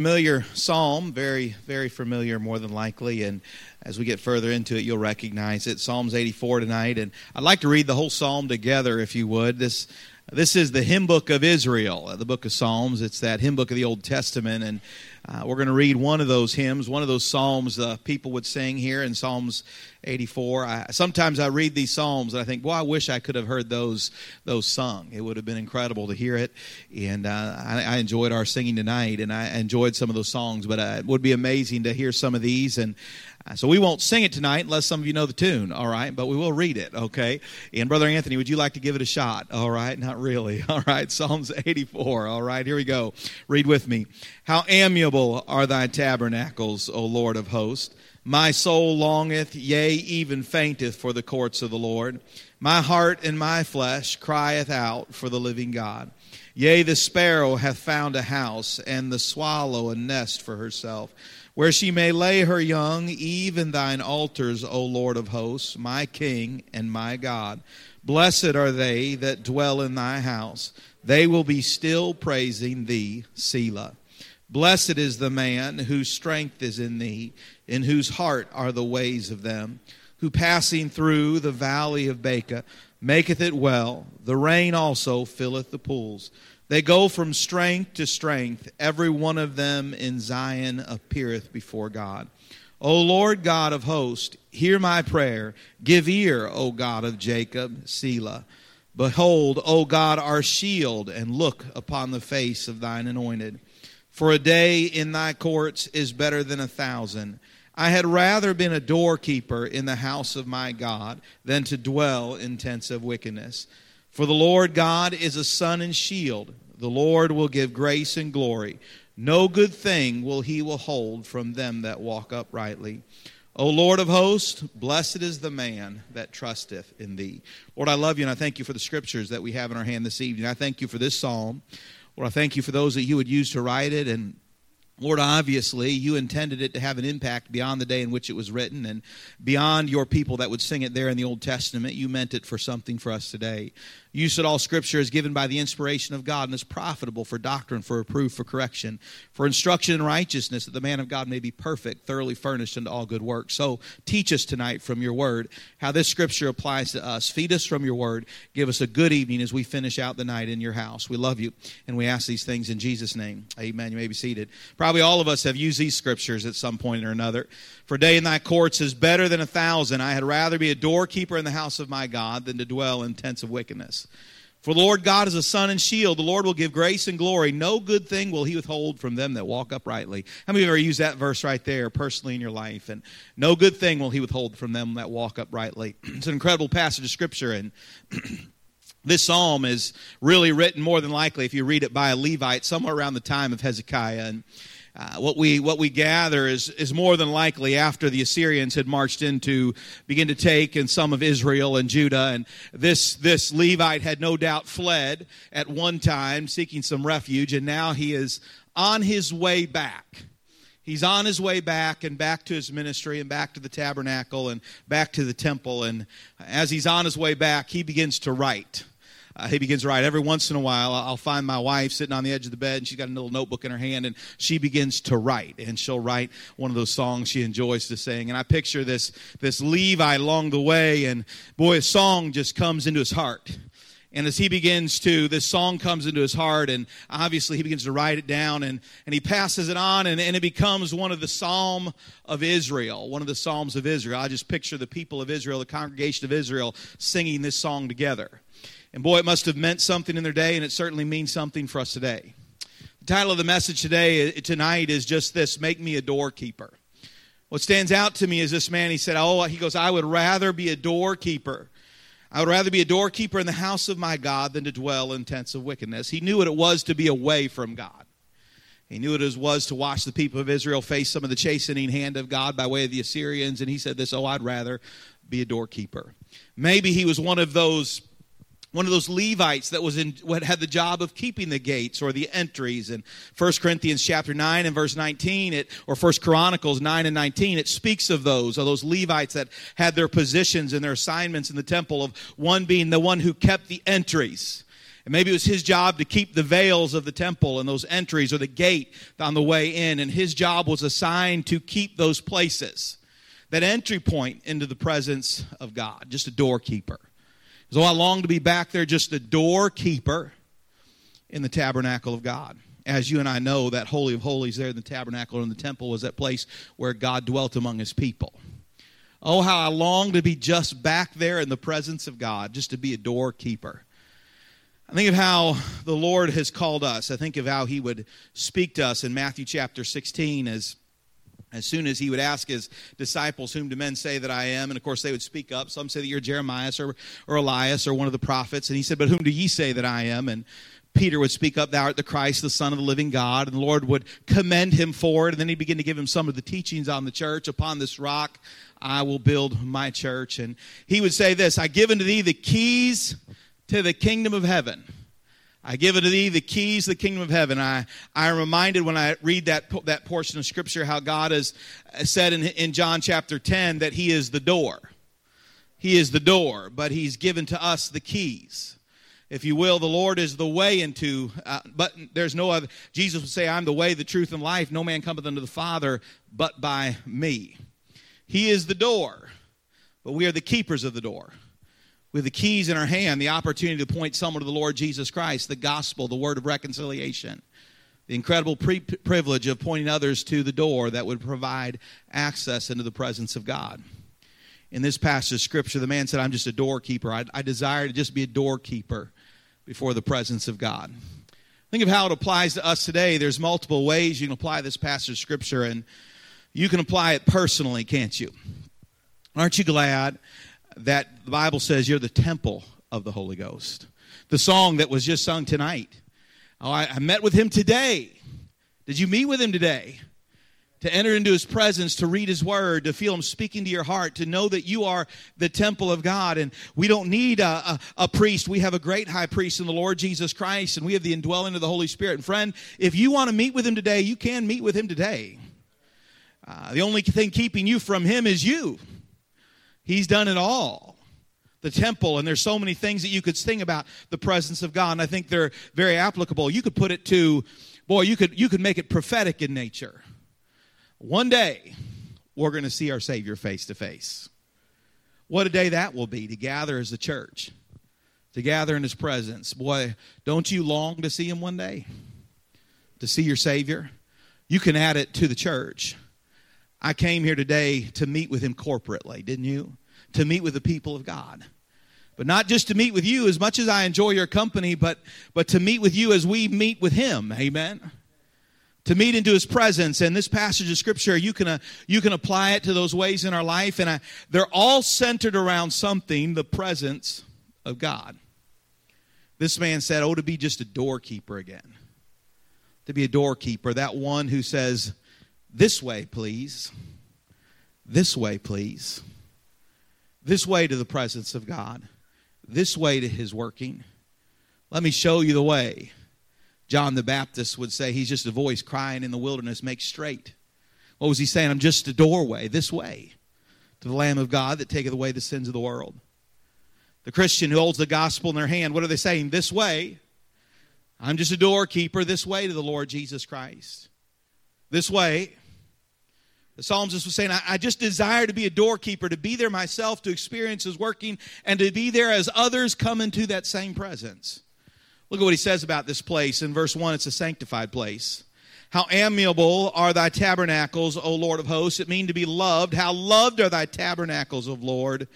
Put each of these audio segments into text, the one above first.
Familiar psalm, very, very familiar, more than likely, and as we get further into it, you'll recognize it. Psalms 84 tonight, and I'd like to read the whole psalm together, if you would. This is the hymn book of Israel, the book of Psalms. It's that hymn book of the Old Testament, and we're going to read one of those hymns, one of those psalms people would sing here in Psalms 84. Sometimes I read these psalms, and I think, well, I wish I could have heard those sung. It would have been incredible to hear it, and I enjoyed our singing tonight, and I enjoyed some of those songs, but it would be amazing to hear some of these, and so we won't sing it tonight unless some of you know the tune, all right? But we will read it, okay? And Brother Anthony, would you like to give it a shot? All right? Not really. All right, Psalms 84. All right, here we go. Read with me. How amiable are thy tabernacles, O Lord of hosts. My soul longeth, yea, even fainteth for the courts of the Lord. My heart and my flesh crieth out for the living God. Yea, the sparrow hath found a house, and the swallow a nest for herself, where she may lay her young, even thine altars, O Lord of hosts, my King and my God. Blessed are they that dwell in thy house. They will be still praising thee, Selah. Blessed is the man whose strength is in thee, in whose heart are the ways of them, who passing through the valley of Baca maketh it well. The rain also filleth the pools. They go from strength to strength. Every one of them in Zion appeareth before God. O Lord God of hosts, hear my prayer. Give ear, O God of Jacob, Selah. Behold, O God, our shield, and look upon the face of thine anointed. For a day in thy courts is better than 1,000. I had rather been a doorkeeper in the house of my God than to dwell in tents of wickedness. For the Lord God is a sun and shield. The Lord will give grace and glory. No good thing will he withhold from them that walk uprightly. O Lord of hosts, blessed is the man that trusteth in thee. Lord, I love you, and I thank you for the scriptures that we have in our hand this evening. I thank you for this psalm. Lord, I thank you for those that you would use to write it, and Lord, obviously, you intended it to have an impact beyond the day in which it was written and beyond your people that would sing it there in the Old Testament. You meant it for something for us today. You said all Scripture is given by the inspiration of God and is profitable for doctrine, for reproof, for correction, for instruction in righteousness, that the man of God may be perfect, thoroughly furnished unto all good works. So teach us tonight from your word how this Scripture applies to us. Feed us from your word. Give us a good evening as we finish out the night in your house. We love you, and we ask these things in Jesus' name. Amen. You may be seated. Probably all of us have used these scriptures at some point or another. For a day in thy courts is better than 1,000. I had rather be a doorkeeper in the house of my God than to dwell in tents of wickedness. For the Lord God is a sun and shield. The Lord will give grace and glory. No good thing will he withhold from them that walk uprightly. How many of you have ever used that verse right there personally in your life? And no good thing will he withhold from them that walk uprightly. It's an incredible passage of scripture, and this psalm is really written more than likely, if you read it, by a Levite somewhere around the time of Hezekiah. And what we gather is more than likely after the Assyrians had marched began to take in some of Israel and Judah, and this Levite had no doubt fled at one time seeking some refuge, and now he is on his way back. He's on his way back, and back to his ministry, and back to the tabernacle, and back to the temple, and as he's on his way back, he begins to write. He begins to write. Every once in a while, I'll find my wife sitting on the edge of the bed, and she's got a little notebook in her hand, and she begins to write. And she'll write one of those songs she enjoys to sing. And I picture this Levi along the way, and boy, a song just comes into his heart. And as he begins to, this song comes into his heart, and obviously he begins to write it down, and he passes it on, and it becomes one of the Psalm of Israel, one of the Psalms of Israel. I just picture the people of Israel, the congregation of Israel, singing this song together. And boy, it must have meant something in their day, and it certainly means something for us today. The title of the message tonight is just this: Make Me a Doorkeeper. What stands out to me is this man, he goes, I would rather be a doorkeeper. I would rather be a doorkeeper in the house of my God than to dwell in tents of wickedness. He knew what it was to be away from God. He knew what it was to watch the people of Israel face some of the chastening hand of God by way of the Assyrians, and he said this, I'd rather be a doorkeeper. Maybe he was one of those Levites that had the job of keeping the gates or the entries. In 1 Corinthians chapter 9 and verse 19, or 1 Chronicles 9 and 19, it speaks of those Levites that had their positions and their assignments in the temple, of one being the one who kept the entries. And maybe it was his job to keep the veils of the temple and those entries or the gate on the way in. And his job was assigned to keep those places, that entry point into the presence of God, just a doorkeeper. So I long to be back there, just a doorkeeper in the tabernacle of God. As you and I know, that Holy of Holies there in the tabernacle and the temple was that place where God dwelt among his people. Oh, how I long to be just back there in the presence of God, just to be a doorkeeper. I think of how the Lord has called us. I think of how he would speak to us in Matthew chapter 16 as soon as he would ask his disciples, whom do men say that I am? And, of course, they would speak up. Some say that you're Jeremiah or Elias or one of the prophets. And he said, but whom do ye say that I am? And Peter would speak up, thou art the Christ, the Son of the living God. And the Lord would commend him for it. And then he'd begin to give him some of the teachings on the church. Upon this rock I will build my church. And he would say this, I give unto thee the keys to the kingdom of heaven. I give unto thee the keys to the kingdom of heaven. I'm reminded when I read that portion of Scripture how God has said in John chapter 10 that he is the door. He is the door, but he's given to us the keys. If you will, the Lord is the way into, but there's no other. Jesus would say, I'm the way, the truth, and life. No man cometh unto the Father but by me. He is the door, but we are the keepers of the door. With the keys in our hand, the opportunity to point someone to the Lord Jesus Christ, the gospel, the word of reconciliation, the incredible privilege of pointing others to the door that would provide access into the presence of God. In this passage of Scripture, the man said, I'm just a doorkeeper. I desire to just be a doorkeeper before the presence of God. Think of how it applies to us today. There's multiple ways you can apply this passage of Scripture, and you can apply it personally, can't you? Aren't you glad that the Bible says you're the temple of the Holy Ghost? The song that was just sung tonight. Oh, I met with him today. Did you meet with him today? To enter into his presence, to read his word, to feel him speaking to your heart, to know that you are the temple of God. And we don't need a priest. We have a great high priest in the Lord Jesus Christ, and we have the indwelling of the Holy Spirit. And friend, if you want to meet with him today, you can meet with him today. The only thing keeping you from him is you. He's done it all. The temple, and there's so many things that you could sing about the presence of God, and I think they're very applicable. You could put it to, boy, you could make it prophetic in nature. One day, we're going to see our Savior face to face. What a day that will be, to gather as a church, to gather in his presence. Boy, don't you long to see him one day, to see your Savior? You can add it to the church. I came here today to meet with him corporately, didn't you? To meet with the people of God. But not just to meet with you, as much as I enjoy your company, but to meet with you as we meet with him. Amen? To meet into his presence. And this passage of Scripture, you can apply it to those ways in our life. And they're all centered around something, the presence of God. This man said, oh, to be just a doorkeeper again. To be a doorkeeper, that one who says, this way, please. This way, please. This way to the presence of God. This way to his working. Let me show you the way. John the Baptist would say he's just a voice crying in the wilderness, make straight. What was he saying? I'm just a doorway, this way, to the Lamb of God that taketh away the sins of the world. The Christian who holds the gospel in their hand, what are they saying? This way. I'm just a doorkeeper, this way to the Lord Jesus Christ. This way. The psalmist was saying, I just desire to be a doorkeeper, to be there myself, to experience his working, and to be there as others come into that same presence. Look at what he says about this place. In verse 1, it's a sanctified place. How amiable are thy tabernacles, O Lord of hosts. It means to be loved. How loved are thy tabernacles, O Lord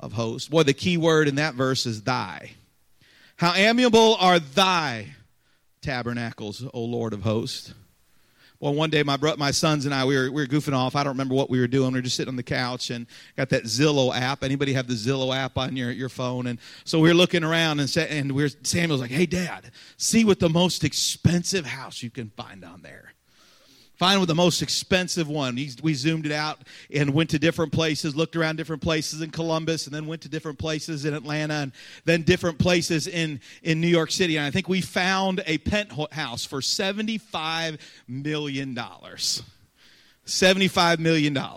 of hosts. Boy, the key word in that verse is thy. How amiable are thy tabernacles, O Lord of hosts. Well, one day my sons and I, we were goofing off. I don't remember what we were doing. We were just sitting on the couch and got that Zillow app. Anybody have the Zillow app on your phone? And so we were looking around, and Samuel's like, hey, Dad, see what the most expensive house you can find on there. Find the most expensive one. We zoomed it out and went to different places, looked around different places in Columbus, and then went to different places in Atlanta, and then different places in New York City. And I think we found a penthouse for $75 million. $75 million. And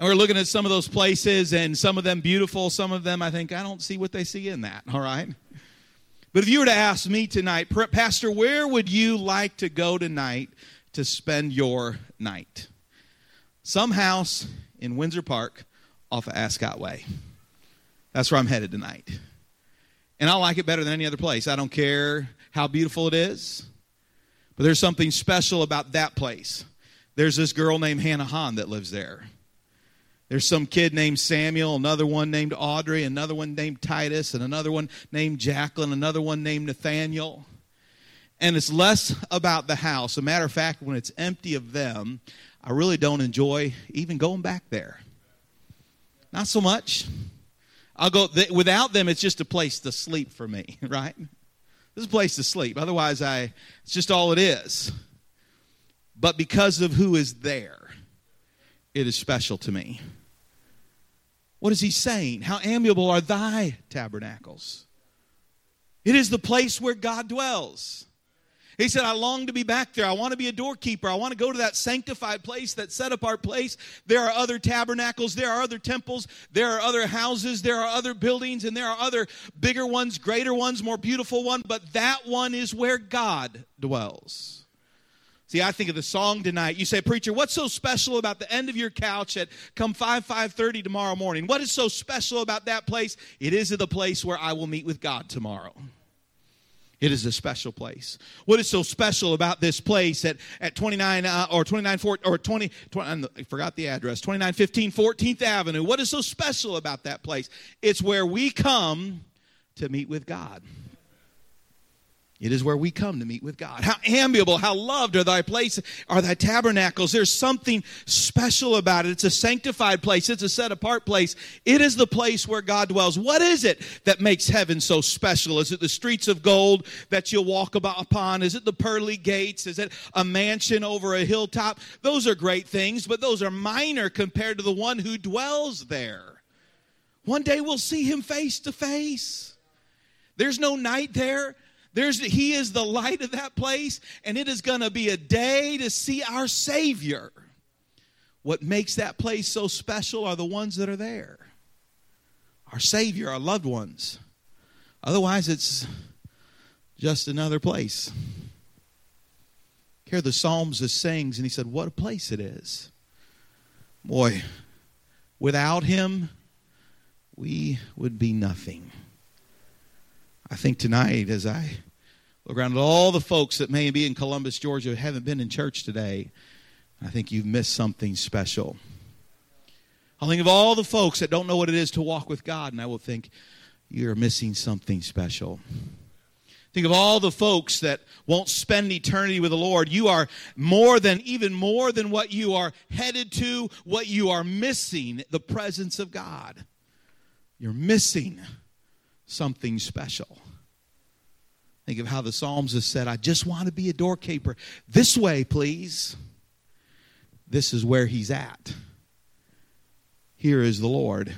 we're looking at some of those places, and some of them beautiful, some of them I think, I don't see what they see in that, all right? But if you were to ask me tonight, Pastor, where would you like to go tonight to spend your night? Some house in Windsor Park off of Ascot Way. That's where I'm headed tonight. And I like it better than any other place. I don't care how beautiful it is. But there's something special about that place. There's this girl named Hannah Hahn that lives there. There's some kid named Samuel, another one named Audrey, another one named Titus, and another one named Jacqueline, another one named Nathaniel. And it's less about the house. As a matter of fact, when it's empty of them, I really don't enjoy even going back there. Not so much. I'll go without them, it's just a place to sleep for me, right? This is a place to sleep. Otherwise, it's just all it is. But because of who is there, it is special to me. What is he saying? How amiable are thy tabernacles? It is the place where God dwells. He said, I long to be back there. I want to be a doorkeeper. I want to go to that sanctified place, that set-apart place. There are other tabernacles. There are other temples. There are other houses. There are other buildings. And there are other bigger ones, greater ones, more beautiful ones. But that one is where God dwells. See, I think of the song tonight. You say, preacher, what's so special about the end of your couch at come 5:30 tomorrow morning? What is so special about that place? It is the place where I will meet with God tomorrow. It is a special place. What is so special about this place at 2915 14th Avenue? What is so special about that place? It's where we come to meet with God. It is where we come to meet with God. How amiable, how loved are thy place, are thy tabernacles. There's something special about it. It's a sanctified place. It's a set-apart place. It is the place where God dwells. What is it that makes heaven so special? Is it the streets of gold that you'll walk upon? Is it the pearly gates? Is it a mansion over a hilltop? Those are great things, but those are minor compared to the one who dwells there. One day we'll see him face to face. There's no night there. He is the light of that place, and it is going to be a day to see our Savior. What makes that place so special are the ones that are there. Our Savior, our loved ones. Otherwise, it's just another place. Here the psalmist sings, and he said, what a place it is. Boy, without him, we would be nothing. I think tonight, as I look around at all the folks that may be in Columbus, Georgia, who haven't been in church today, I think you've missed something special. I think of all the folks that don't know what it is to walk with God, and I will think, you're missing something special. Think of all the folks that won't spend eternity with the Lord. You are even more than what you are headed to, what you are missing, the presence of God. You're missing something special. Think of how the psalmist said, I just want to be a doorkeeper. This way, please. This is where he's at. Here is the Lord.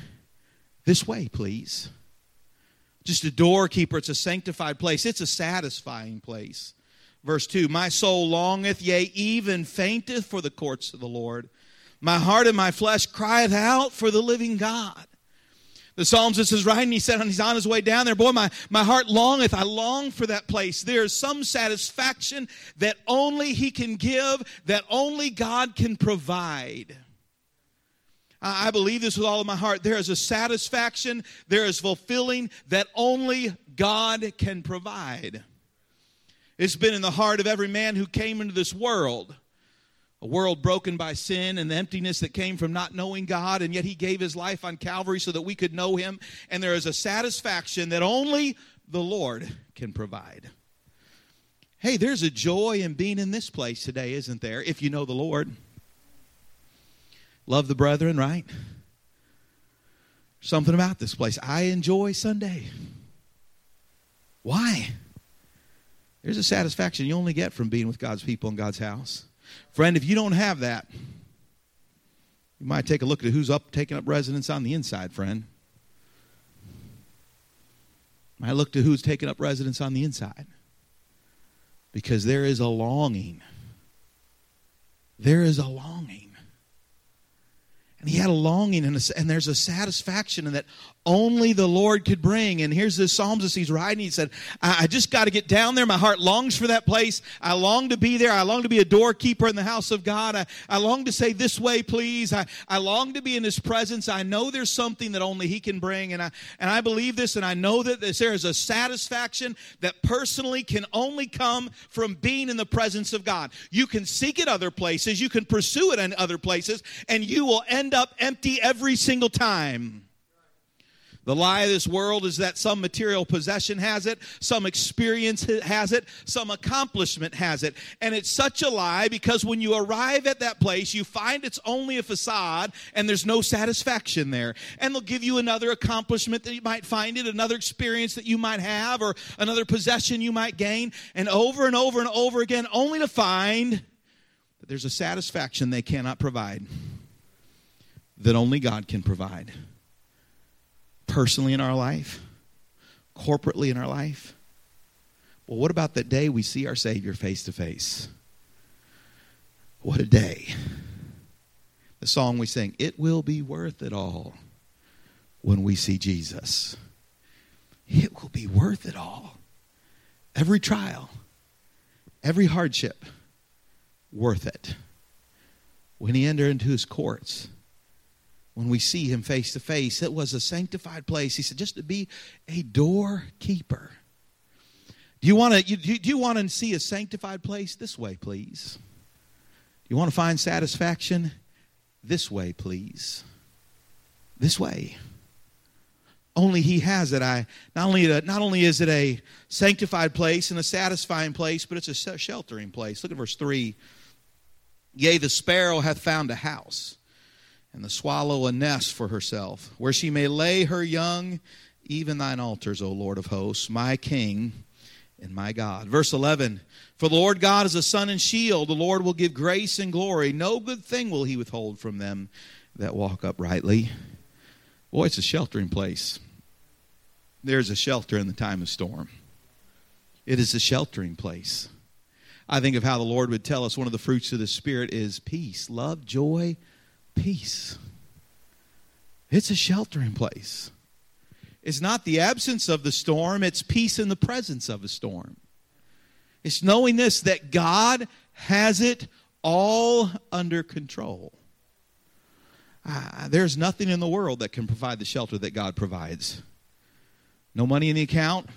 This way, please. Just a doorkeeper. It's a sanctified place. It's a satisfying place. Verse 2, my soul longeth, yea, even fainteth for the courts of the Lord. My heart and my flesh crieth out for the living God. The psalmist is writing, he said, he's on his way down there, boy, my heart longeth, I long for that place. There is some satisfaction that only he can give, that only God can provide. I believe this with all of my heart. There is a satisfaction, there is fulfilling that only God can provide. It's been in the heart of every man who came into this world. A world broken by sin and the emptiness that came from not knowing God, and yet he gave his life on Calvary so that we could know him. And there is a satisfaction that only the Lord can provide. Hey, there's a joy in being in this place today, isn't there? If you know the Lord. Love the brethren, right? Something about this place. I enjoy Sunday. Why? There's a satisfaction you only get from being with God's people in God's house. Friend, if you don't have that, you might take a look at who's taking up residence on the inside, friend. Might look to who's taking up residence on the inside. Because there is a longing. There is a longing. And he had a longing, and there's a satisfaction in that only the Lord could bring. And here's this psalmist, he's writing. He said, I just got to get down there. My heart longs for that place. I long to be there. I long to be a doorkeeper in the house of God. I long to say, this way, please. I long to be in his presence. I know there's something that only he can bring. And I believe this, and I know that there is a satisfaction that personally can only come from being in the presence of God. You can seek it other places. You can pursue it in other places, and you will end up empty every single time. The lie of this world is that some material possession has it, some experience has it, some accomplishment has it. And it's such a lie because when you arrive at that place, you find it's only a facade and there's no satisfaction there. And they'll give you another accomplishment that you might find it, another experience that you might have, or another possession you might gain. And over and over and over again, only to find that there's a satisfaction they cannot provide, that only God can provide. Personally in our life, corporately in our life. Well, what about that day we see our Savior face to face? What a day. The song we sing, it will be worth it all when we see Jesus. It will be worth it all. Every trial, every hardship, worth it. When he entered into his courts, when we see him face to face, it was a sanctified place. He said, just to be a doorkeeper. Do you want to see a sanctified place? This way, please. Do you want to find satisfaction? This way, please. This way. Only he has it. Not only is it a sanctified place and a satisfying place, but it's a sheltering place. Look at verse 3. Yea, the sparrow hath found a house, and the swallow a nest for herself, where she may lay her young, even thine altars, O Lord of hosts, my King and my God. Verse 11, for the Lord God is a sun and shield. The Lord will give grace and glory. No good thing will he withhold from them that walk uprightly. Boy, it's a sheltering place. There's a shelter in the time of storm. It is a sheltering place. I think of how the Lord would tell us one of the fruits of the Spirit is peace, love, joy, peace. It's a sheltering place. It's not the absence of the storm. It's peace in the presence of a storm. It's knowing this, that God has it all under control. There's nothing in the world that can provide the shelter that God provides. No money in the account.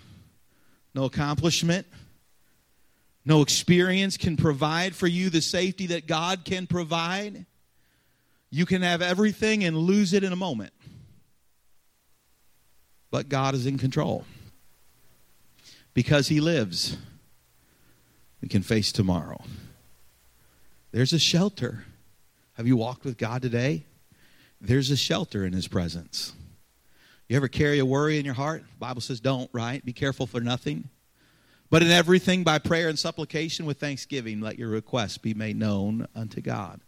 No accomplishment. No experience can provide for you the safety that God can provide. You can have everything and lose it in a moment. But God is in control. Because he lives, we can face tomorrow. There's a shelter. Have you walked with God today? There's a shelter in his presence. You ever carry a worry in your heart? The Bible says don't, right? Be careful for nothing. But in everything by prayer and supplication with thanksgiving, let your requests be made known unto God.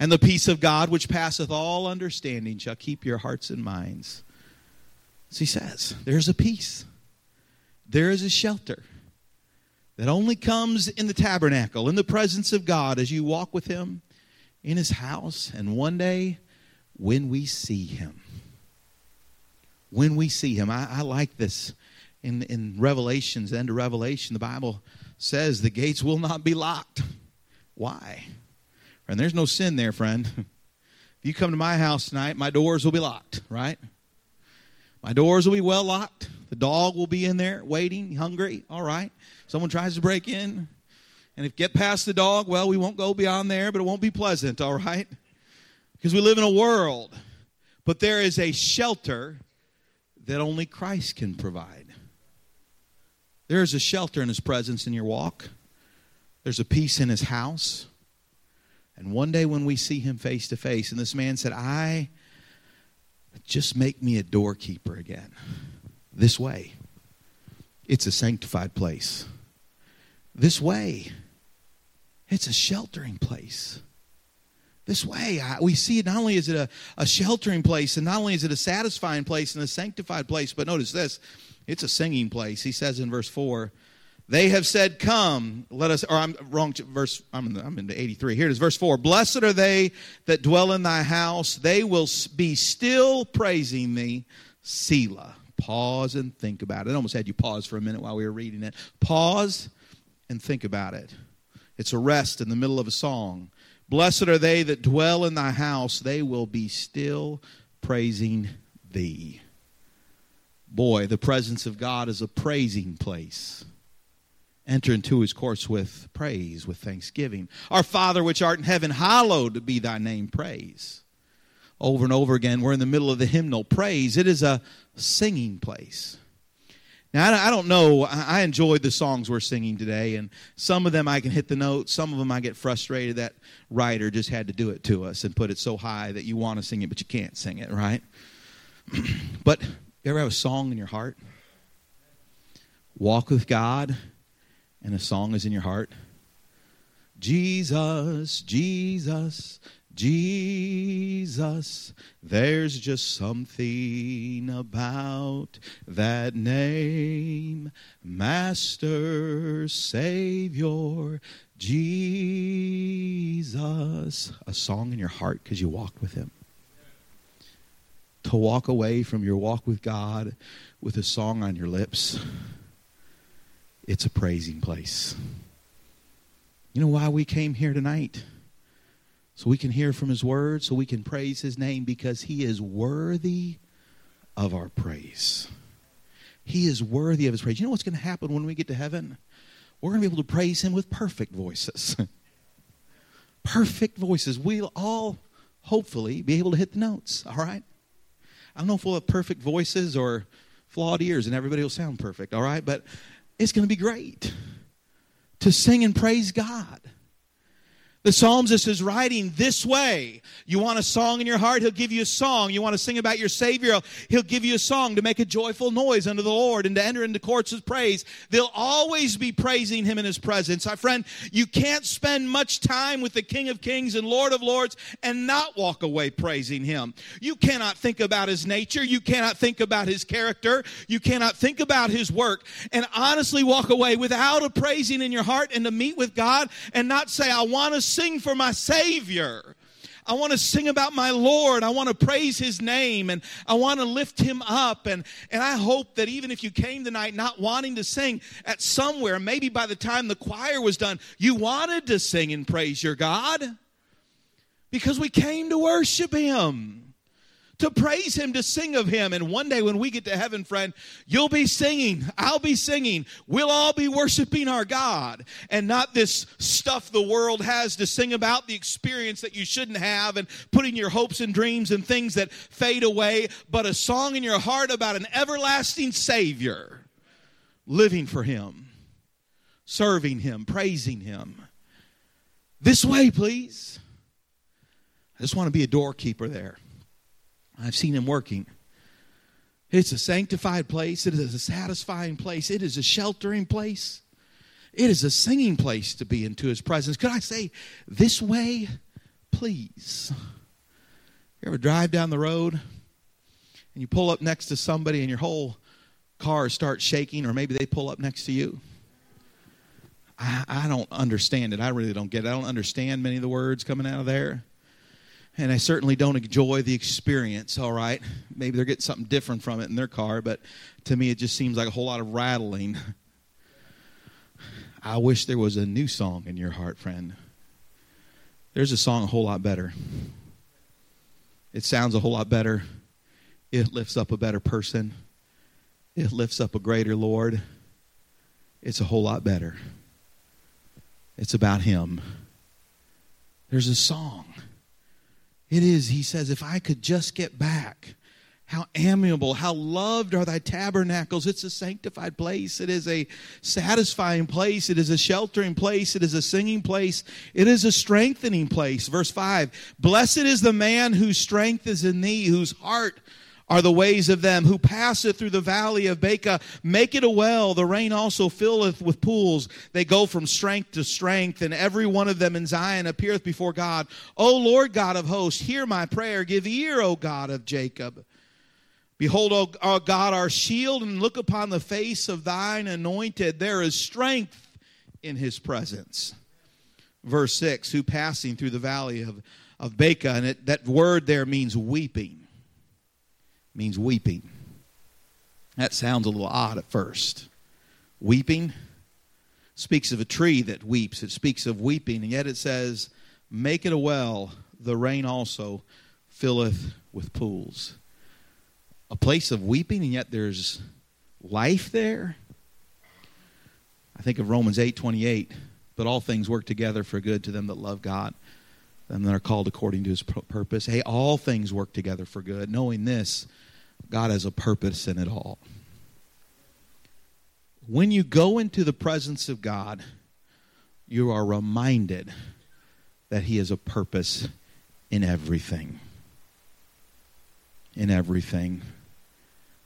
And the peace of God, which passeth all understanding, shall keep your hearts and minds. As he says, there's a peace. There is a shelter that only comes in the tabernacle, in the presence of God, as you walk with him in his house. And one day, when we see him. When we see him. I like this. In Revelations, the end of Revelation, the Bible says the gates will not be locked. Why? And there's no sin there, friend. If you come to my house tonight, my doors will be locked, right? My doors will be well locked. The dog will be in there waiting, hungry, all right. Someone tries to break in. And if get past the dog, well, we won't go beyond there, but it won't be pleasant, all right? Because we live in a world. But there is a shelter that only Christ can provide. There is a shelter in his presence in your walk. There's a peace in his house. And one day when we see him face to face, and this man said, I just make me a doorkeeper again. This way. It's a sanctified place. This way. It's a sheltering place. This way. We see it, not only is it a sheltering place, and not only is it a satisfying place and a sanctified place, but notice this, it's a singing place. He says in verse 4, They have said, come, let us, or I'm wrong, verse, I'm into 83. Here it is, verse 4. Blessed are they that dwell in thy house. They will be still praising thee. Selah. Pause and think about it. I almost had you pause for a minute while we were reading it. Pause and think about it. It's a rest in the middle of a song. Blessed are they that dwell in thy house. They will be still praising thee. Boy, the presence of God is a praising place. Enter into his courts with praise, with thanksgiving. Our Father which art in heaven, hallowed be thy name, praise. Over and over again, we're in the middle of the hymnal, praise. It is a singing place. Now, I don't know. I enjoyed the songs we're singing today, and some of them I can hit the notes. Some of them I get frustrated that writer just had to do it to us and put it so high that you want to sing it, but you can't sing it, right? But you ever have a song in your heart? Walk with God. And a song is in your heart. Jesus, Jesus, Jesus. There's just something about that name. Master, Savior, Jesus. A song in your heart because you walked with him. To walk away from your walk with God with a song on your lips. It's a praising place. You know why we came here tonight? So we can hear from his word, so we can praise his name, because he is worthy of our praise. He is worthy of his praise. You know what's going to happen when we get to heaven? We're going to be able to praise him with perfect voices. Perfect voices. We'll all hopefully be able to hit the notes, all right? I don't know if we'll have perfect voices or flawed ears and everybody will sound perfect, all right? But it's going to be great to sing and praise God. The psalmist is writing this way. You want a song in your heart? He'll give you a song. You want to sing about your Savior? He'll give you a song to make a joyful noise unto the Lord and to enter into courts of praise. They'll always be praising him in his presence. My friend, you can't spend much time with the King of Kings and Lord of Lords and not walk away praising him. You cannot think about his nature. You cannot think about his character. You cannot think about his work and honestly walk away without a praising in your heart and to meet with God and not say, I want to sing for my Savior. I want to sing about my Lord. I want to praise his name and I want to lift him up. And I hope that even if you came tonight not wanting to sing, at somewhere, maybe by the time the choir was done, you wanted to sing and praise your God because we came to worship him, to praise him, to sing of him. And one day when we get to heaven, friend, you'll be singing, I'll be singing, we'll all be worshiping our God and not this stuff the world has to sing about, the experience that you shouldn't have and putting your hopes and dreams and things that fade away, but a song in your heart about an everlasting Savior, living for him, serving him, praising him. This way, please. I just want to be a doorkeeper there. I've seen him working. It's a sanctified place. It is a satisfying place. It is a sheltering place. It is a singing place to be into his presence. Could I say, this way, please? You ever drive down the road and you pull up next to somebody and your whole car starts shaking, or maybe they pull up next to you? I don't understand it. I really don't get it. I don't understand many of the words coming out of there. And I certainly don't enjoy the experience, all right? Maybe they're getting something different from it in their car, but to me it just seems like a whole lot of rattling. I wish there was a new song in your heart, friend. There's a song a whole lot better. It sounds a whole lot better. It lifts up a better person. It lifts up a greater Lord. It's a whole lot better. It's about him. There's a song. It is, he says, if I could just get back, how amiable, how loved are thy tabernacles. It's a sanctified place. It is a satisfying place. It is a sheltering place. It is a singing place. It is a strengthening place. Verse 5, blessed is the man whose strength is in thee, whose heart are the ways of them, who passeth through the valley of Baca. Make it a well, the rain also filleth with pools. They go from strength to strength, and every one of them in Zion appeareth before God. O Lord God of hosts, hear my prayer. Give ear, O God of Jacob. Behold, O our God, our shield, and look upon the face of thine anointed. There is strength in his presence. Verse 6, who passing through the valley of Baca, and that word there means weeping. Means weeping. That sounds a little odd at first. Weeping speaks of a tree that weeps. It speaks of weeping, and yet it says, make it a well, the rain also filleth with pools. A place of weeping, and yet there's life there. I think of Romans 8:28. But all things work together for good to them that love God, them that are called according to his purpose. Hey, all things work together for good. Knowing this, God has a purpose in it all. When you go into the presence of God, you are reminded that he has a purpose in everything. In everything.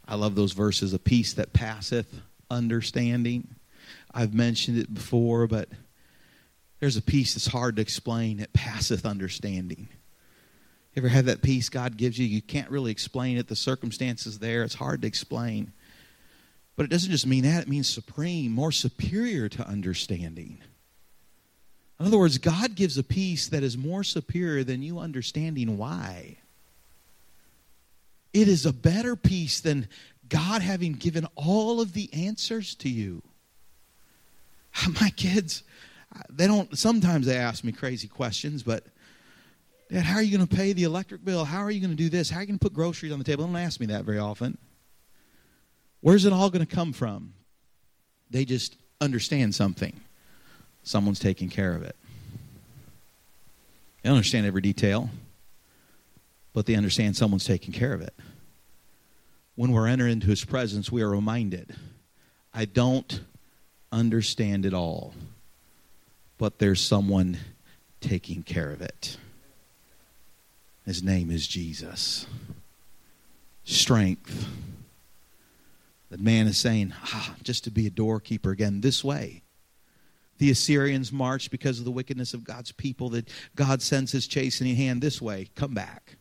I love those verses, a peace that passeth understanding. I've mentioned it before, but there's a peace that's hard to explain. It passeth understanding. You ever had that peace God gives you? You can't really explain it. The circumstances there, it's hard to explain. But it doesn't just mean that. It means supreme, more superior to understanding. In other words, God gives a peace that is more superior than you understanding why. It is a better peace than God having given all of the answers to you. My kids, they don't. Sometimes they ask me crazy questions, but, Dad, how are you going to pay the electric bill? How are you going to do this? How are you going to put groceries on the table? They don't ask me that very often. Where's it all going to come from? They just understand something. Someone's taking care of it. They don't understand every detail, but they understand someone's taking care of it. When we're entering into his presence, we are reminded, I don't understand it all, but there's someone taking care of it. His name is Jesus. Strength. The man is saying, just to be a doorkeeper again this way. The Assyrians marched because of the wickedness of God's people, that God sends his chastening hand this way. Come back.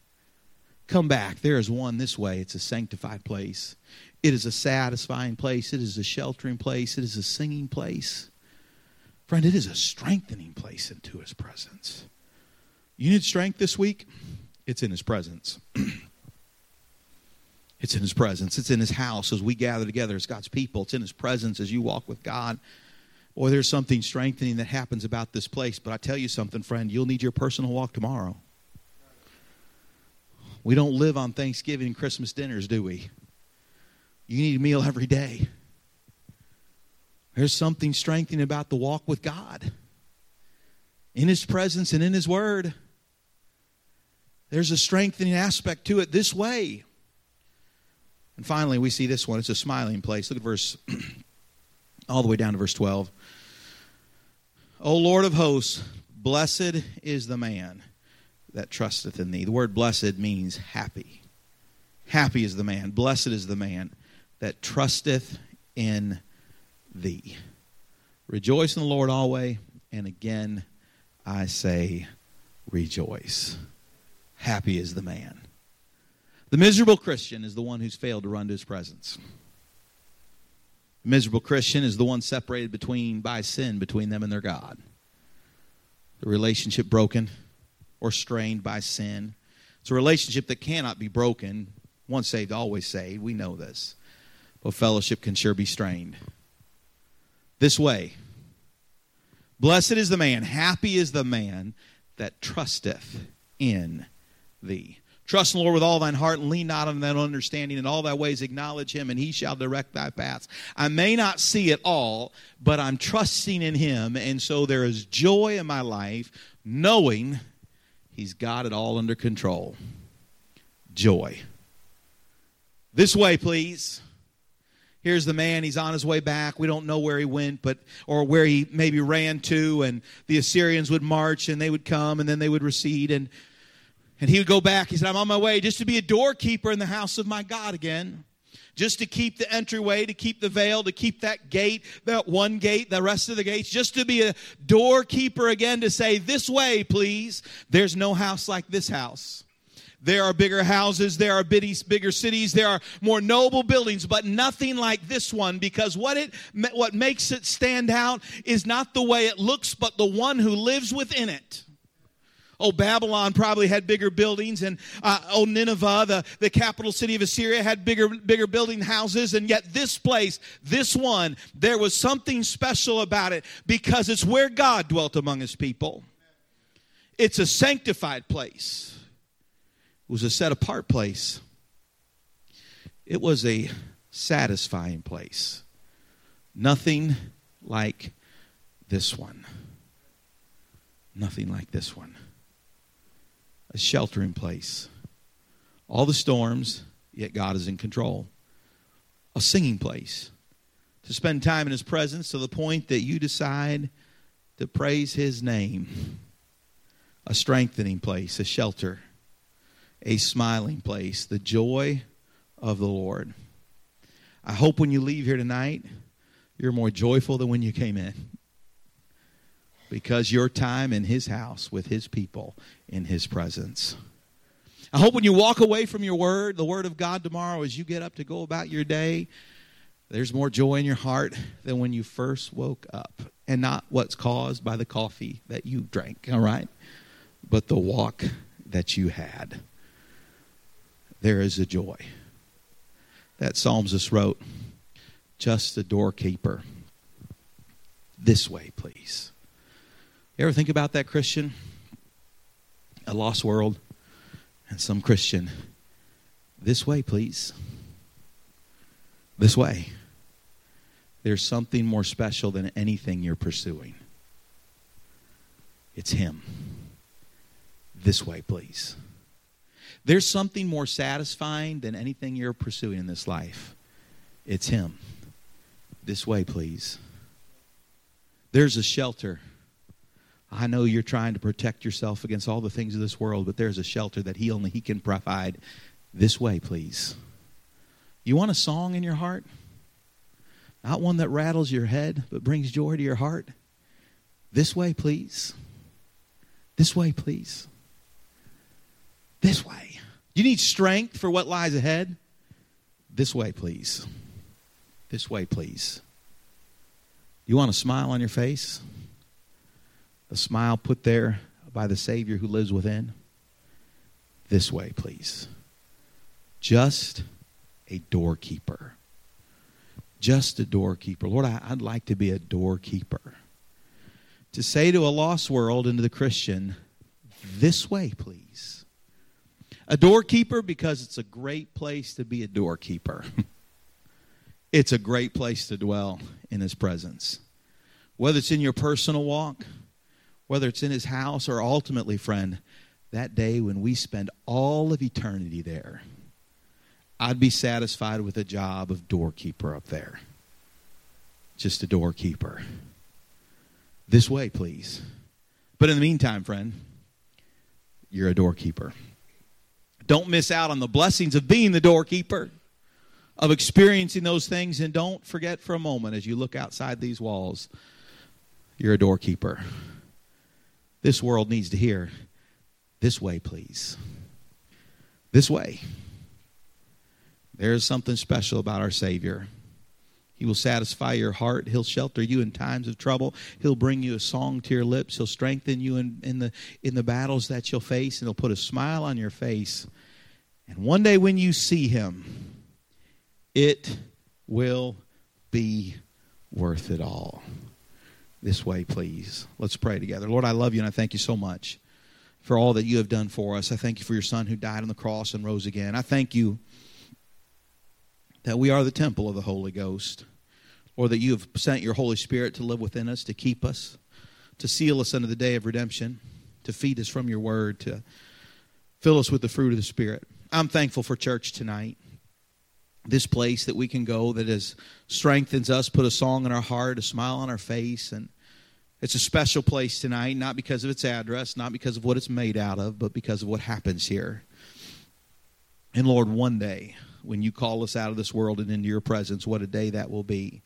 Come back. There is one this way. It's a sanctified place. It is a satisfying place. It is a sheltering place. It is a singing place. Friend, it is a strengthening place into his presence. You need strength this week? It's in his presence. It's in his presence. It's in his house as we gather together as God's people. It's in his presence as you walk with God. Boy, there's something strengthening that happens about this place. But I tell you something, friend, you'll need your personal walk tomorrow. We don't live on Thanksgiving and Christmas dinners, do we? You need a meal every day. There's something strengthening about the walk with God. In his presence and in his word, there's a strengthening aspect to it this way. And finally, we see this one. It's a smiling place. Look at verse, all the way down to verse 12. O Lord of hosts, blessed is the man that trusteth in thee. The word blessed means happy. Happy is the man. Blessed is the man that trusteth in thee. Rejoice in the Lord always, and again I say rejoice. Happy is the man. The miserable Christian is the one who's failed to run to his presence. The miserable Christian is the one separated by sin between them and their God. The relationship broken or strained by sin. It's a relationship that cannot be broken. Once saved, always saved. We know this. But fellowship can sure be strained. This way. Blessed is the man, happy is the man that trusteth in thee. Trust in the Lord with all thine heart and lean not on thine understanding. In all thy ways acknowledge him, and he shall direct thy paths. I may not see it all, but I'm trusting in him, and so there is joy in my life knowing he's got it all under control. Joy. This way, please. Here's the man, he's on his way back. We don't know where he went, or where he maybe ran to, and the Assyrians would march, and they would come, and then they would recede, and he would go back. He said, I'm on my way just to be a doorkeeper in the house of my God again, just to keep the entryway, to keep the veil, to keep that gate, that one gate, the rest of the gates, just to be a doorkeeper again, to say, this way, please. There's no house like this house. There are bigger houses, there are bigger cities, there are more noble buildings, but nothing like this one, because what makes it stand out is not the way it looks, but the one who lives within it. Oh, Babylon probably had bigger buildings, and Nineveh, the capital city of Assyria, had bigger building houses, and yet this place, this one, there was something special about it because it's where God dwelt among his people. It's a sanctified place. It was a set-apart place. It was a satisfying place. Nothing like this one. Nothing like this one. A sheltering place. All the storms, yet God is in control. A singing place. To spend time in his presence to the point that you decide to praise his name. A strengthening place, a shelter, a smiling place, the joy of the Lord. I hope when you leave here tonight, you're more joyful than when you came in. Because your time in his house, with his people, in his presence. I hope when you walk away from your word, the word of God tomorrow, as you get up to go about your day, there's more joy in your heart than when you first woke up. And not what's caused by the coffee that you drank, all right? But the walk that you had. There is a joy. That psalmist wrote, just the doorkeeper. This way, please. You ever think about that, Christian? A lost world and some Christian. This way, please. This way. There's something more special than anything you're pursuing. It's him. This way, please. There's something more satisfying than anything you're pursuing in this life. It's him. This way, please. There's a shelter. I know you're trying to protect yourself against all the things of this world, but there's a shelter that only he can provide. This way, please. You want a song in your heart? Not one that rattles your head, but brings joy to your heart? This way, please. This way, please. This way. You need strength for what lies ahead? This way, please. This way, please. You want a smile on your face? A smile put there by the Savior who lives within. This way, please. Just a doorkeeper. Just a doorkeeper. Lord, I'd like to be a doorkeeper. To say to a lost world and to the Christian, this way, please. A doorkeeper because it's a great place to be a doorkeeper. It's a great place to dwell in his presence. Whether it's in your personal walk, whether it's in his house or ultimately, friend, that day when we spend all of eternity there, I'd be satisfied with a job of doorkeeper up there. Just a doorkeeper. This way, please. But in the meantime, friend, you're a doorkeeper. Don't miss out on the blessings of being the doorkeeper, of experiencing those things, and don't forget for a moment as you look outside these walls, you're a doorkeeper. This world needs to hear, this way, please. This way. There is something special about our Savior. He will satisfy your heart. He'll shelter you in times of trouble. He'll bring you a song to your lips. He'll strengthen you in the battles that you'll face, and he'll put a smile on your face. And one day when you see him, it will be worth it all. This way, please. Let's pray together. Lord, I love you and I thank you so much for all that you have done for us. I thank you for your Son who died on the cross and rose again. I thank you that we are the temple of the Holy Ghost, or that you have sent your Holy Spirit to live within us, to keep us, to seal us unto the day of redemption, to feed us from your word, to fill us with the fruit of the Spirit. I'm thankful for church tonight. This place that we can go that strengthens us, put a song in our heart, a smile on our face. And it's a special place tonight, not because of its address, not because of what it's made out of, but because of what happens here. And Lord, one day when you call us out of this world and into your presence, what a day that will be.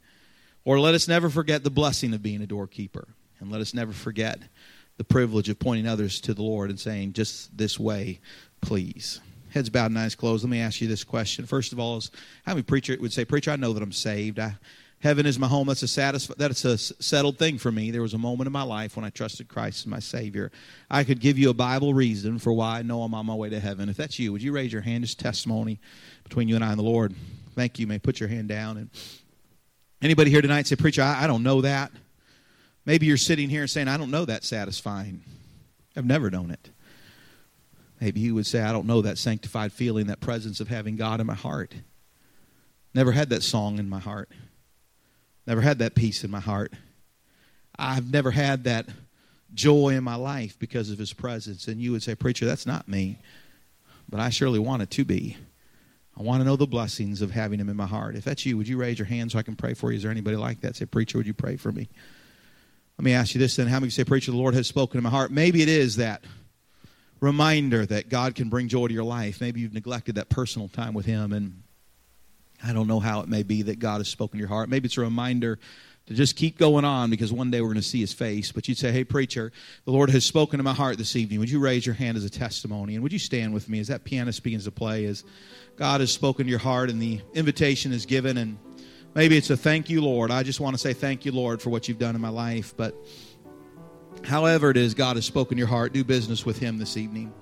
Or let us never forget the blessing of being a doorkeeper. And let us never forget the privilege of pointing others to the Lord and saying, just this way, please. Heads bowed and eyes closed. Let me ask you this question. First of all, is how many preacher would say, "Preacher, I know that I'm saved. Heaven is my home. That's a settled thing for me. There was a moment in my life when I trusted Christ as my Savior." I could give you a Bible reason for why I know I'm on my way to heaven. If that's you, would you raise your hand as testimony between you and I and the Lord? Thank you. You may put your hand down. And anybody here tonight say, "Preacher, I don't know that." Maybe you're sitting here and saying, "I don't know that satisfying. I've never known it." Maybe you would say, "I don't know that sanctified feeling, that presence of having God in my heart. Never had that song in my heart. Never had that peace in my heart. I've never had that joy in my life because of His presence." And you would say, "Preacher, that's not me, but I surely want it to be. I want to know the blessings of having Him in my heart." If that's you, would you raise your hand so I can pray for you? Is there anybody like that? Say, "Preacher, would you pray for me?" Let me ask you this then. How many say, "Preacher, the Lord has spoken in my heart"? Maybe it is that reminder that God can bring joy to your life. Maybe you've neglected that personal time with Him, and I don't know how it may be that God has spoken to your heart. Maybe it's a reminder to just keep going on because one day we're going to see His face. But you'd say, "Hey, preacher, the Lord has spoken to my heart this evening." Would you raise your hand as a testimony? And would you stand with me as that pianist begins to play, as God has spoken to your heart and the invitation is given? And maybe it's a "Thank you, Lord. I just want to say thank you, Lord, for what you've done in my life." But however it is God has spoken to your heart, do business with Him this evening.